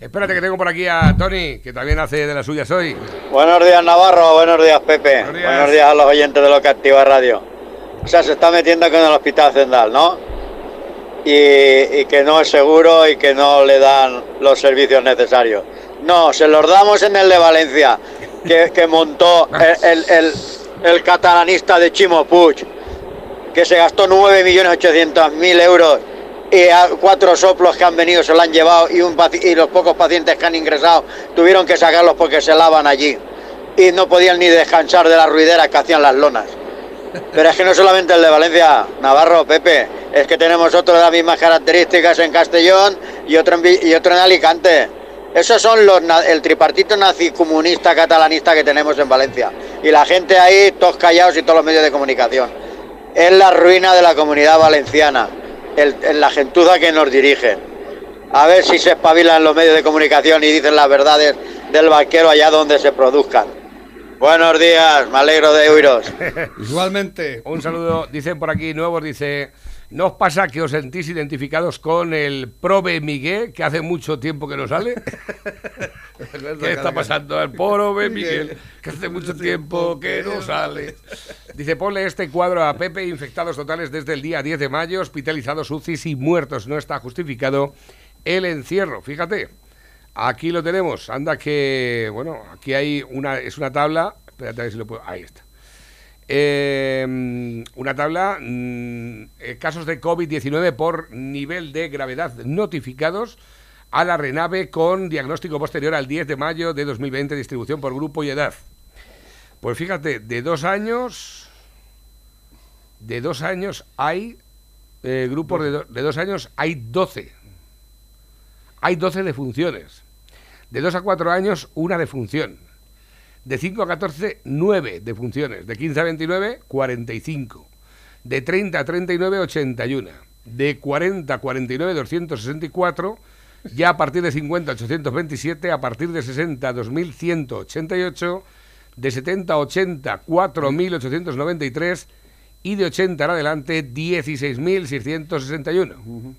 Espérate que tengo por aquí a Tony, que también hace de las suyas hoy. Buenos días, Navarro. Buenos días, Pepe. Buenos días a los oyentes de Loca Activa Radio. O sea, se está metiendo con el Hospital Zendal, ¿no? Y que no es seguro y que no le dan los servicios necesarios. No, se los damos en el de Valencia, que montó el catalanista de Ximo Puig, que se gastó 9.800.000 euros. Y a 4 soplos que han venido se lo han llevado y los pocos pacientes que han ingresado tuvieron que sacarlos porque se lavan allí y no podían ni descansar de las ruideras que hacían las lonas. Pero es que no solamente el de Valencia, Navarro, Pepe, es que tenemos otro de las mismas características en Castellón y otro en Alicante. Esos son el tripartito nazicomunista catalanista que tenemos en Valencia y la gente ahí todos callados y todos los medios de comunicación. Es la ruina de la Comunidad Valenciana. la gentuza que nos dirigen. A ver si se espabilan los medios de comunicación y dicen las verdades del barquero allá donde se produzcan. Buenos días, me alegro de oíros. Igualmente. Un saludo, dicen por aquí, nuevos, dice... ¿No os pasa que os sentís identificados con el Prove Miguel, que hace mucho tiempo que no sale? ¿Qué está pasando? El Prove Miguel, que hace mucho tiempo que no sale. Dice, ponle este cuadro a Pepe, infectados totales desde el día 10 de mayo, hospitalizados UCIs y muertos. No está justificado el encierro. Fíjate, aquí lo tenemos. Anda que, bueno, aquí hay una, es una tabla. Espérate a ver si lo puedo... Ahí está. Una tabla, casos de COVID-19 por nivel de gravedad notificados a la RENAVE con diagnóstico posterior al 10 de mayo de 2020, distribución por grupo y edad. Pues fíjate, de dos años hay grupos de 2 años hay 12. Hay 12 defunciones. De 2 a 4 años, una defunción. De 5 a 14, 9 defunciones. De 15 a 29, 45. De 30 a 39, 81. De 40 a 49, 264. Ya a partir de 50, 827. A partir de 60, 2188. De 70 a 80, 4893. Y de 80 en adelante, 16661.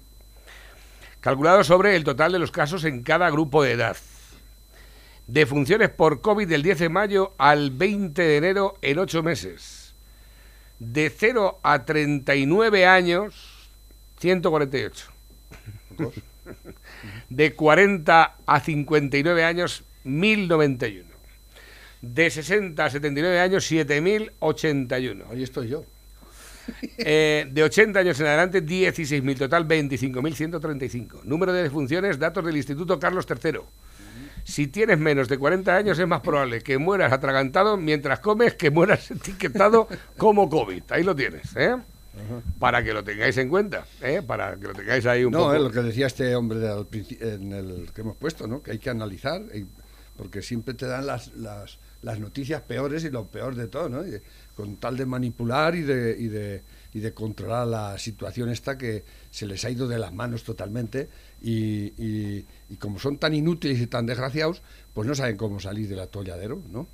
Calculado sobre el total de los casos en cada grupo de edad. Defunciones por COVID del 10 de mayo al 20 de enero en 8 meses. De 0 a 39 años, 148. De 40 a 59 años, 1091. De 60 a 79 años, 7081. Ahí estoy yo. De 80 años en adelante, 16.000. Total, 25.135. Número de defunciones, datos del Instituto Carlos III. Si tienes menos de 40 años es más probable que mueras atragantado mientras comes que mueras etiquetado como COVID. Ahí lo tienes, ¿eh? Para que lo tengáis en cuenta, ¿eh? Para que lo tengáis ahí un poco. No, lo que decía este hombre en el que hemos puesto, ¿no? Que hay que analizar, porque siempre te dan las noticias peores y lo peor de todo, ¿no? Con tal de manipular y de controlar la situación esta que se les ha ido de las manos totalmente. Y como son tan inútiles y tan desgraciados, pues no saben cómo salir del atolladero, ¿no?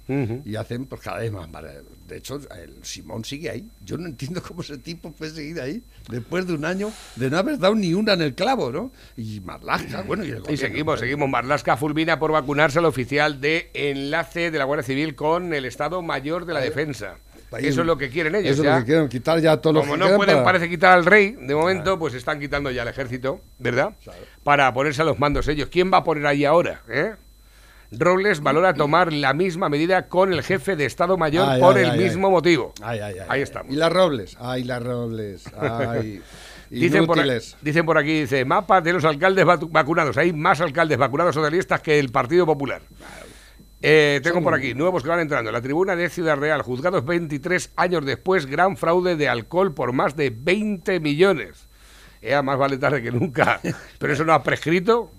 Y hacen pues cada vez más mal. De hecho, el Simón sigue ahí. Yo no entiendo cómo ese tipo puede seguir ahí después de un año de no haber dado ni una en el clavo, ¿no? Y Marlaska, bueno... Y seguimos. Marlaska fulmina por vacunarse al oficial de enlace de la Guardia Civil con el Estado Mayor de la Defensa. Eso es lo que quieren ellos. Eso es lo que quieren, quitar ya todo lo que... Como no pueden, parece, quitar al rey, de momento, pues están quitando ya al ejército, ¿verdad? Para ponerse a los mandos ellos. ¿Quién va a poner ahí ahora? Robles valora tomar la misma medida con el jefe de Estado Mayor por el mismo motivo. Ahí estamos. Y las Robles. Ay, dicen por aquí, dice, mapa de los alcaldes vacunados. Hay más alcaldes vacunados socialistas que el Partido Popular. Tengo por aquí, nuevos que van entrando. La tribuna de Ciudad Real, juzgados 23 años después, gran fraude de alcohol por más de 20 millones. Más vale tarde que nunca. Pero eso no ha prescrito.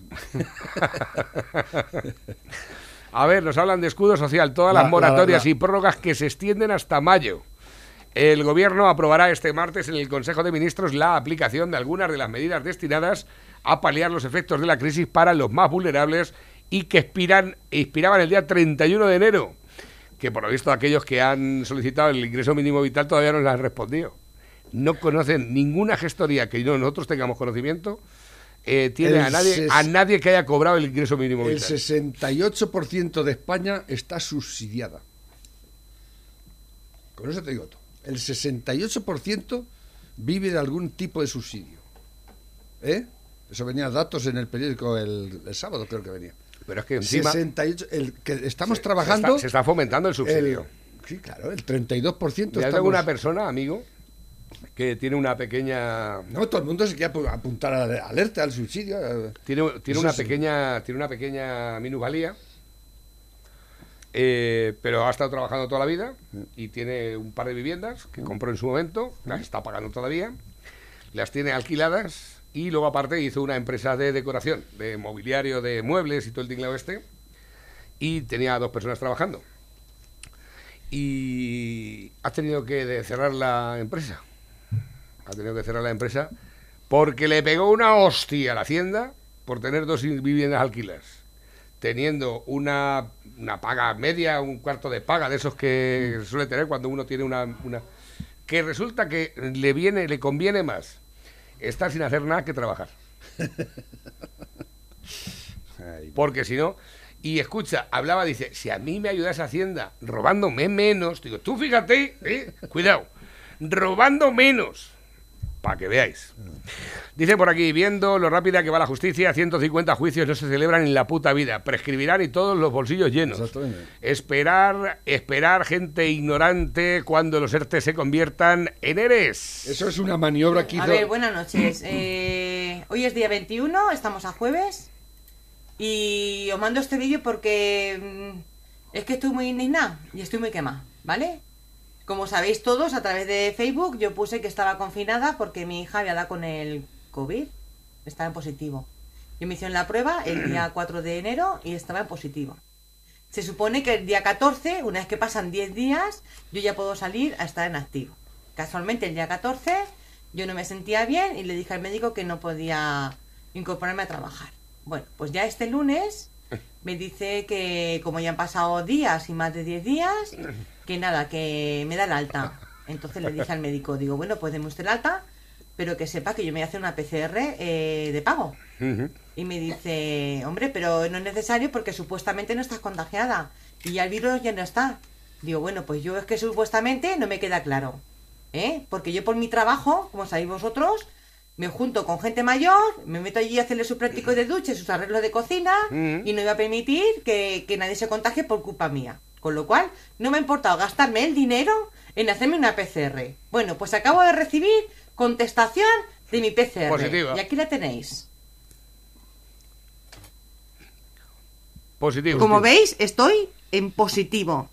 A ver, nos hablan de escudo social, todas las moratorias y prórrogas que se extienden hasta mayo. El gobierno aprobará este martes en el Consejo de Ministros la aplicación de algunas de las medidas destinadas a paliar los efectos de la crisis para los más vulnerables y que expiraban el día 31 de enero, que por lo visto aquellos que han solicitado el ingreso mínimo vital todavía no les han respondido. No conocen ninguna gestoría que nosotros tengamos conocimiento, tiene a nadie que haya cobrado el ingreso mínimo vital. El 68% de España está subsidiada. Con eso te digo todo. El 68% vive de algún tipo de subsidio. Eso venía datos en el periódico el sábado, creo que venía. Pero es que encima 68, el que estamos trabajando... Se está fomentando el subsidio. Sí, claro, el 32%... Ya tengo una persona, amigo, que tiene una pequeña... No, todo el mundo se quiere apuntar a la alerta al subsidio. Tiene una pequeña minusvalía, pero ha estado trabajando toda la vida y tiene un par de viviendas que compró en su momento, las está pagando todavía, las tiene alquiladas... Y luego, aparte, hizo una empresa de decoración, de mobiliario, de muebles y todo el tinglado este. Y tenía 2 personas trabajando. Y ha tenido que cerrar la empresa. porque le pegó una hostia a la hacienda por tener dos viviendas alquiladas, teniendo una paga media, un cuarto de paga, de esos que suele tener cuando uno tiene una... que resulta que le conviene más estar sin hacer nada que trabajar. Porque si no... Y escucha, hablaba, dice, si a mí me ayudas Hacienda robándome menos, digo, tú fíjate, cuidado, robando menos, para que veáis. Dice por aquí, viendo lo rápida que va la justicia, 150 juicios no se celebran en la puta vida, prescribirán y todos los bolsillos llenos. Esperar gente ignorante cuando los ERTE se conviertan en ERES. Eso es una maniobra que hizo... A ver, buenas noches, hoy es día 21, estamos a jueves... Y os mando este vídeo porque es que estoy muy indignada y estoy muy quemada, ¿vale? Como sabéis todos, a través de Facebook yo puse que estaba confinada porque mi hija había dado con el COVID, estaba en positivo. Yo me hicieron la prueba el día 4 de enero y estaba en positivo. Se supone que el día 14, una vez que pasan 10 días, yo ya puedo salir a estar en activo. Casualmente el día 14 yo no me sentía bien y le dije al médico que no podía incorporarme a trabajar. Bueno, pues ya este lunes me dice que como ya han pasado días y más de 10 días, que nada, que me da el alta. Entonces le dije al médico, digo, bueno, pues deme usted el alta, pero que sepa que yo me voy a hacer una PCR de pago. Y me dice, hombre, pero no es necesario porque supuestamente no estás contagiada y ya el virus ya no está. Digo, bueno, pues yo es que supuestamente no me queda claro, porque yo por mi trabajo, como sabéis vosotros, me junto con gente mayor, me meto allí a hacerle sus prácticos de ducha, sus arreglos de cocina, y no iba a permitir que nadie se contagie por culpa mía. Con lo cual, no me ha importado gastarme el dinero en hacerme una PCR. Bueno, pues acabo de recibir contestación de mi PCR. Positiva. Y aquí la tenéis. Positivo. Como veis, estoy en positivo.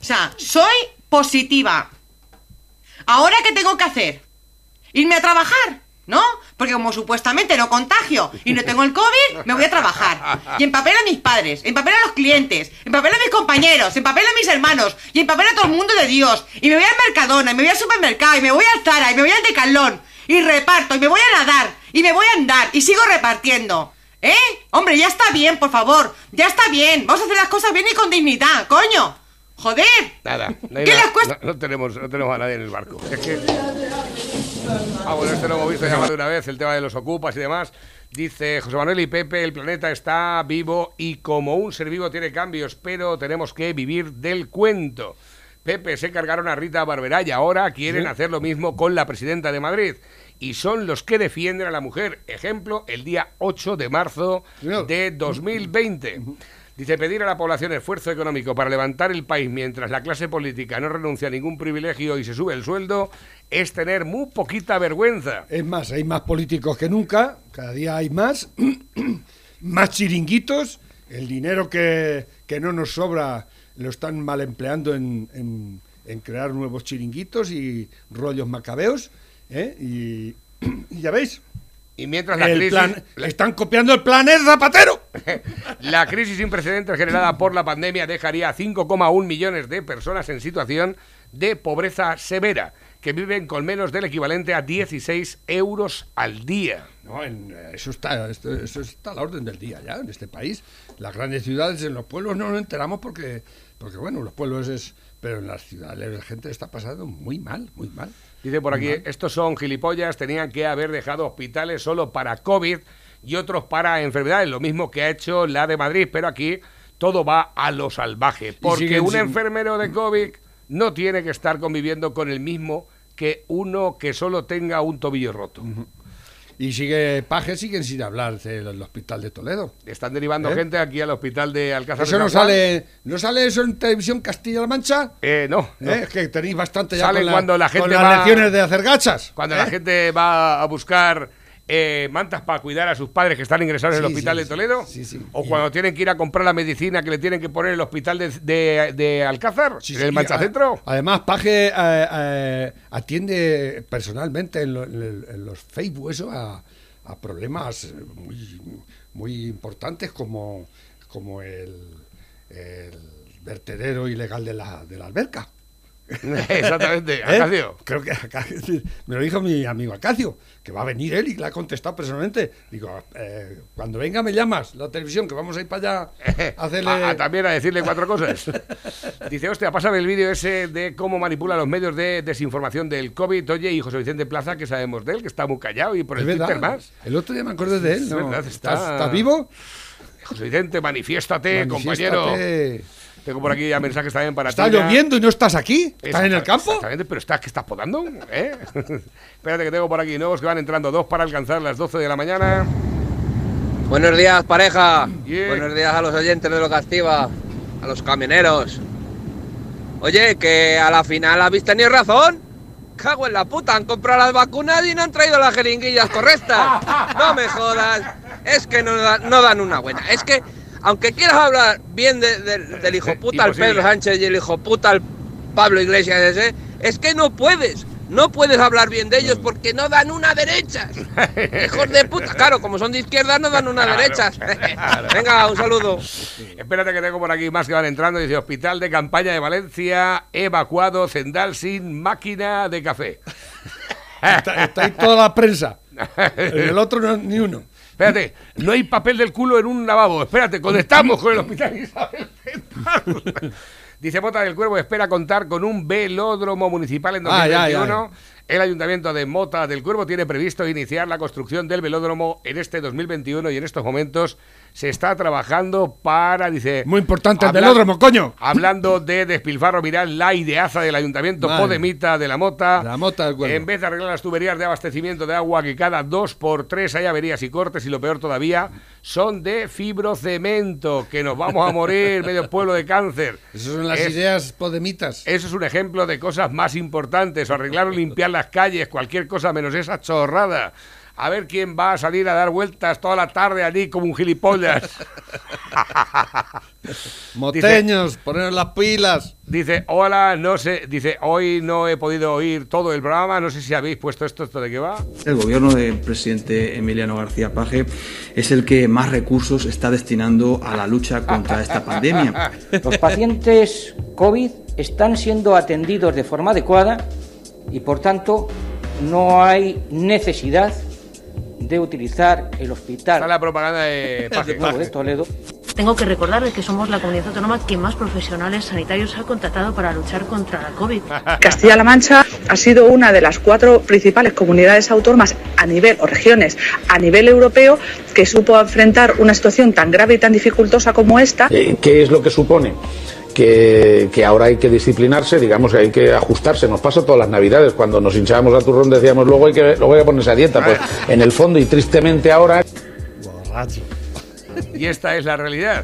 O sea, soy positiva. ¿Ahora qué tengo que hacer? ¿Irme a trabajar? ¿No? Porque como supuestamente no contagio y no tengo el COVID, me voy a trabajar. Y empapelo a mis padres, empapelo a los clientes, empapelo a mis compañeros, empapelo a mis hermanos, y empapelo a todo el mundo de Dios. Y me voy al Mercadona, y me voy al supermercado, y me voy al Zara, y me voy al Decalón, y reparto, y me voy a nadar, y me voy a andar, y sigo repartiendo. ¿Eh? Hombre, ya está bien, por favor. Ya está bien. Vamos a hacer las cosas bien y con dignidad, coño. ¡Joder! Nada, no hay nada. No tenemos a nadie en el barco. Es que... Ah, bueno, este lo hemos visto ya más de una vez, el tema de los ocupas y demás. Dice José Manuel y Pepe, el planeta está vivo y como un ser vivo tiene cambios, pero tenemos que vivir del cuento. Pepe, se cargaron a Rita Barberá y ahora quieren hacer lo mismo con la presidenta de Madrid. Y son los que defienden a la mujer. Ejemplo, el día 8 de marzo de 2020. Dice, pedir a la población esfuerzo económico para levantar el país mientras la clase política no renuncia a ningún privilegio y se sube el sueldo es tener muy poquita vergüenza. Es más, hay más políticos que nunca, cada día hay más, más chiringuitos, el dinero que no nos sobra lo están mal empleando en crear nuevos chiringuitos y rollos macabeos, y ya veis... Y mientras la crisis... Están copiando el plan Zapatero. La crisis sin precedentes generada por la pandemia dejaría a 5,1 millones de personas en situación de pobreza severa, que viven con menos del equivalente a 16 euros al día. No, eso está a la orden del día ya en este país. Las grandes ciudades, en los pueblos no nos enteramos porque bueno, los pueblos es... Pero en las ciudades la gente está pasando muy mal, muy mal. Dice por aquí, estos son gilipollas, tenían que haber dejado hospitales solo para COVID y otros para enfermedades, lo mismo que ha hecho la de Madrid, pero aquí todo va a lo salvaje, porque un enfermero de COVID no tiene que estar conviviendo con el mismo que uno que solo tenga un tobillo roto. Y siguen sin hablar del hospital de Toledo. Están derivando gente aquí al hospital de Alcázar. ¿Eso no sale, eso en televisión Castilla-La Mancha? No. Es que tenéis bastante ya con las lecciones de hacer gachas. Cuando la gente va a buscar mantas para cuidar a sus padres que están ingresados en el hospital de Toledo. Sí. O cuando tienen que ir a comprar la medicina que le tienen que poner en el hospital de Alcázar, en el Manchacentro. Además, Paje atiende personalmente en los Facebook a problemas muy importantes como el vertedero ilegal de la alberca. Exactamente, Acacio. Creo que Acacio, me lo dijo mi amigo Acacio, que va a venir él y le ha contestado personalmente. Digo, cuando venga me llamas, la televisión, que vamos a ir para allá a hacerle... también a decirle cuatro cosas. Dice, hostia, pásame el vídeo ese de cómo manipula los medios de desinformación del COVID. Oye, y José Vicente Plaza, que sabemos de él, que está muy callado y por el Twitter más. El otro día me acordé de él, ¿no? Es verdad, ¿Está vivo? José Vicente, manifiéstate, compañero. Tengo por aquí ya mensajes también para ti. ¿Está lloviendo y no estás aquí? ¿Estás en el campo? Exactamente, pero estás, ¿qué estás podando? ¿Eh? Espérate que tengo por aquí nuevos que van entrando, dos para alcanzar las 12 de la mañana. Buenos días, pareja. Yeah. Buenos días a los oyentes de Locativa, a los camioneros. Oye, que a la final habéis tenido razón. Cago en la puta, han comprado las vacunas y no han traído las jeringuillas correctas. No me jodas. Es que no dan una buena. Es que... aunque quieras hablar bien del hijo puta al Pedro Sánchez y el hijo puta al Pablo Iglesias ese, es que no puedes hablar bien de ellos porque no dan una derecha. Hijos de puta. Claro, como son de izquierda no dan una derecha. Venga, un saludo. Espérate que tengo por aquí más que van entrando. Dice, hospital de campaña de Valencia, evacuado Zendal sin máquina de café. Está ahí toda la prensa. El otro no, ni uno. Espérate, no hay papel del culo en un lavabo. Espérate, conectamos con el hospital Isabel Zendal. Dice Mota del Cuervo, espera contar con un velódromo municipal en 2021. El ayuntamiento de Mota del Cuervo tiene previsto iniciar la construcción del velódromo en este 2021 y en estos momentos se está trabajando para, dice... Muy importante el velódromo, coño. Hablando de despilfarro, mirad la ideaza del ayuntamiento, Podemita de la Mota. La Mota del Cuervo. En vez de arreglar las tuberías de abastecimiento de agua que cada 2 por 3 hay averías y cortes y lo peor todavía son de fibrocemento, que nos vamos a morir, medio pueblo de cáncer. Esas son las ideas podemitas. Eso es un ejemplo de cosas más importantes, o arreglar o limpiar las calles, cualquier cosa menos esa chorrada. A ver quién va a salir a dar vueltas toda la tarde allí como un gilipollas. Moteños, poneros las pilas. Dice, hola, no sé, dice, hoy no he podido oír todo el programa, no sé si habéis puesto esto de qué va. El gobierno del presidente Emiliano García Paje es el que más recursos está destinando a la lucha contra esta pandemia. Los pacientes COVID están siendo atendidos de forma adecuada y, por tanto, no hay necesidad de utilizar el hospital. Está la propaganda de Toledo. Tengo que recordarles que somos la comunidad autónoma que más profesionales sanitarios ha contratado para luchar contra la COVID. Castilla-La Mancha ha sido una de las 4 principales comunidades autónomas a nivel, o regiones, a nivel europeo, que supo enfrentar una situación tan grave y tan dificultosa como esta. ¿Qué es lo que supone? Que ahora hay que disciplinarse, digamos que hay que ajustarse. Nos pasa todas las navidades, cuando nos hinchábamos a turrón decíamos luego hay que ponerse a dieta, pues en el fondo y tristemente ahora... Borracho. Y esta es la realidad.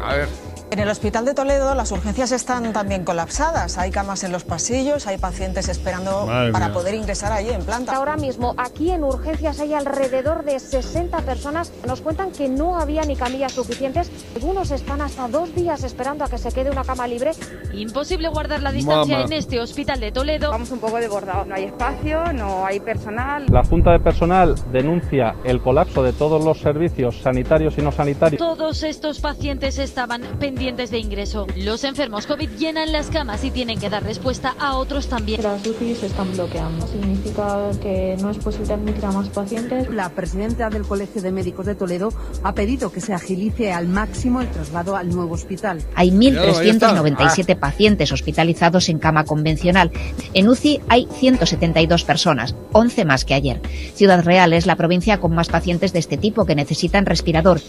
A ver. En el hospital de Toledo las urgencias están también colapsadas. Hay camas en los pasillos, hay pacientes esperando para poder ingresar allí en planta. Ahora mismo aquí en urgencias hay alrededor de 60 personas. Nos cuentan que no había ni camillas suficientes. Algunos están hasta 2 días esperando a que se quede una cama libre. Imposible guardar la distancia en este hospital de Toledo. Vamos un poco desbordados. No hay espacio, no hay personal. La Junta de Personal denuncia el colapso de todos los servicios sanitarios y no sanitarios. Todos estos pacientes estaban pendientes de ingreso. Los enfermos COVID llenan las camas y tienen que dar respuesta a otros también. Las UCI se están bloqueando. Significa que no es posible admitir a más pacientes. La presidenta del Colegio de Médicos de Toledo ha pedido que se agilice al máximo el traslado al nuevo hospital. Hay 1.397 pacientes hospitalizados en cama convencional. En UCI hay 172 personas, 11 más que ayer. Ciudad Real es la provincia con más pacientes de este tipo que necesitan respirador.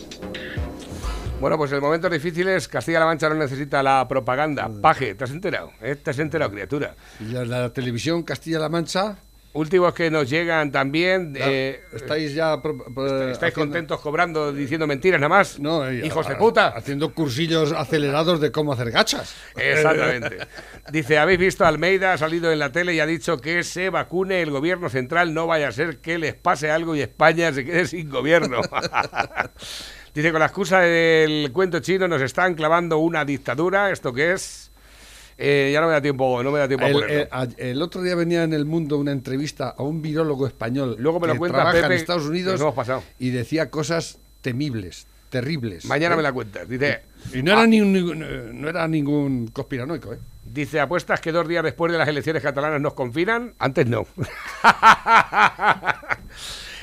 Bueno, pues en momentos difíciles Castilla-La Mancha no necesita la propaganda. Paje, ¿te has enterado? ¿Te has enterado, criatura? Y la televisión Castilla-La Mancha... Últimos que nos llegan también... ¿Estáis ya... ¿Estáis contentos cobrando, diciendo mentiras nada más? No, hijos de puta. Haciendo cursillos acelerados de cómo hacer gachas. Exactamente. Dice, habéis visto a Almeida, ha salido en la tele y ha dicho que se vacune el gobierno central, no vaya a ser que les pase algo y España se quede sin gobierno. Dice, con la excusa del cuento chino nos están clavando una dictadura, ¿esto qué es? Ya no me da tiempo a ponerlo. El otro día venía en El Mundo una entrevista a un virólogo español. Luego me lo cuenta Pepe, en Estados Unidos, y decía cosas temibles, terribles. Mañana me la cuentas. Dice, y no era ningún conspiranoico, ¿eh? Dice, ¿apuestas que 2 días después de las elecciones catalanas nos confinan? Antes no.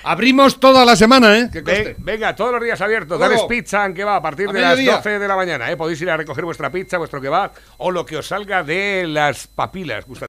Abrimos toda la semana, ¿eh? Venga, todos los días abiertos. Dale Spitzan, que va a partir de las 12 de la mañana. Podéis ir a recoger vuestra pizza, vuestro kebab o lo que os salga de las papilas.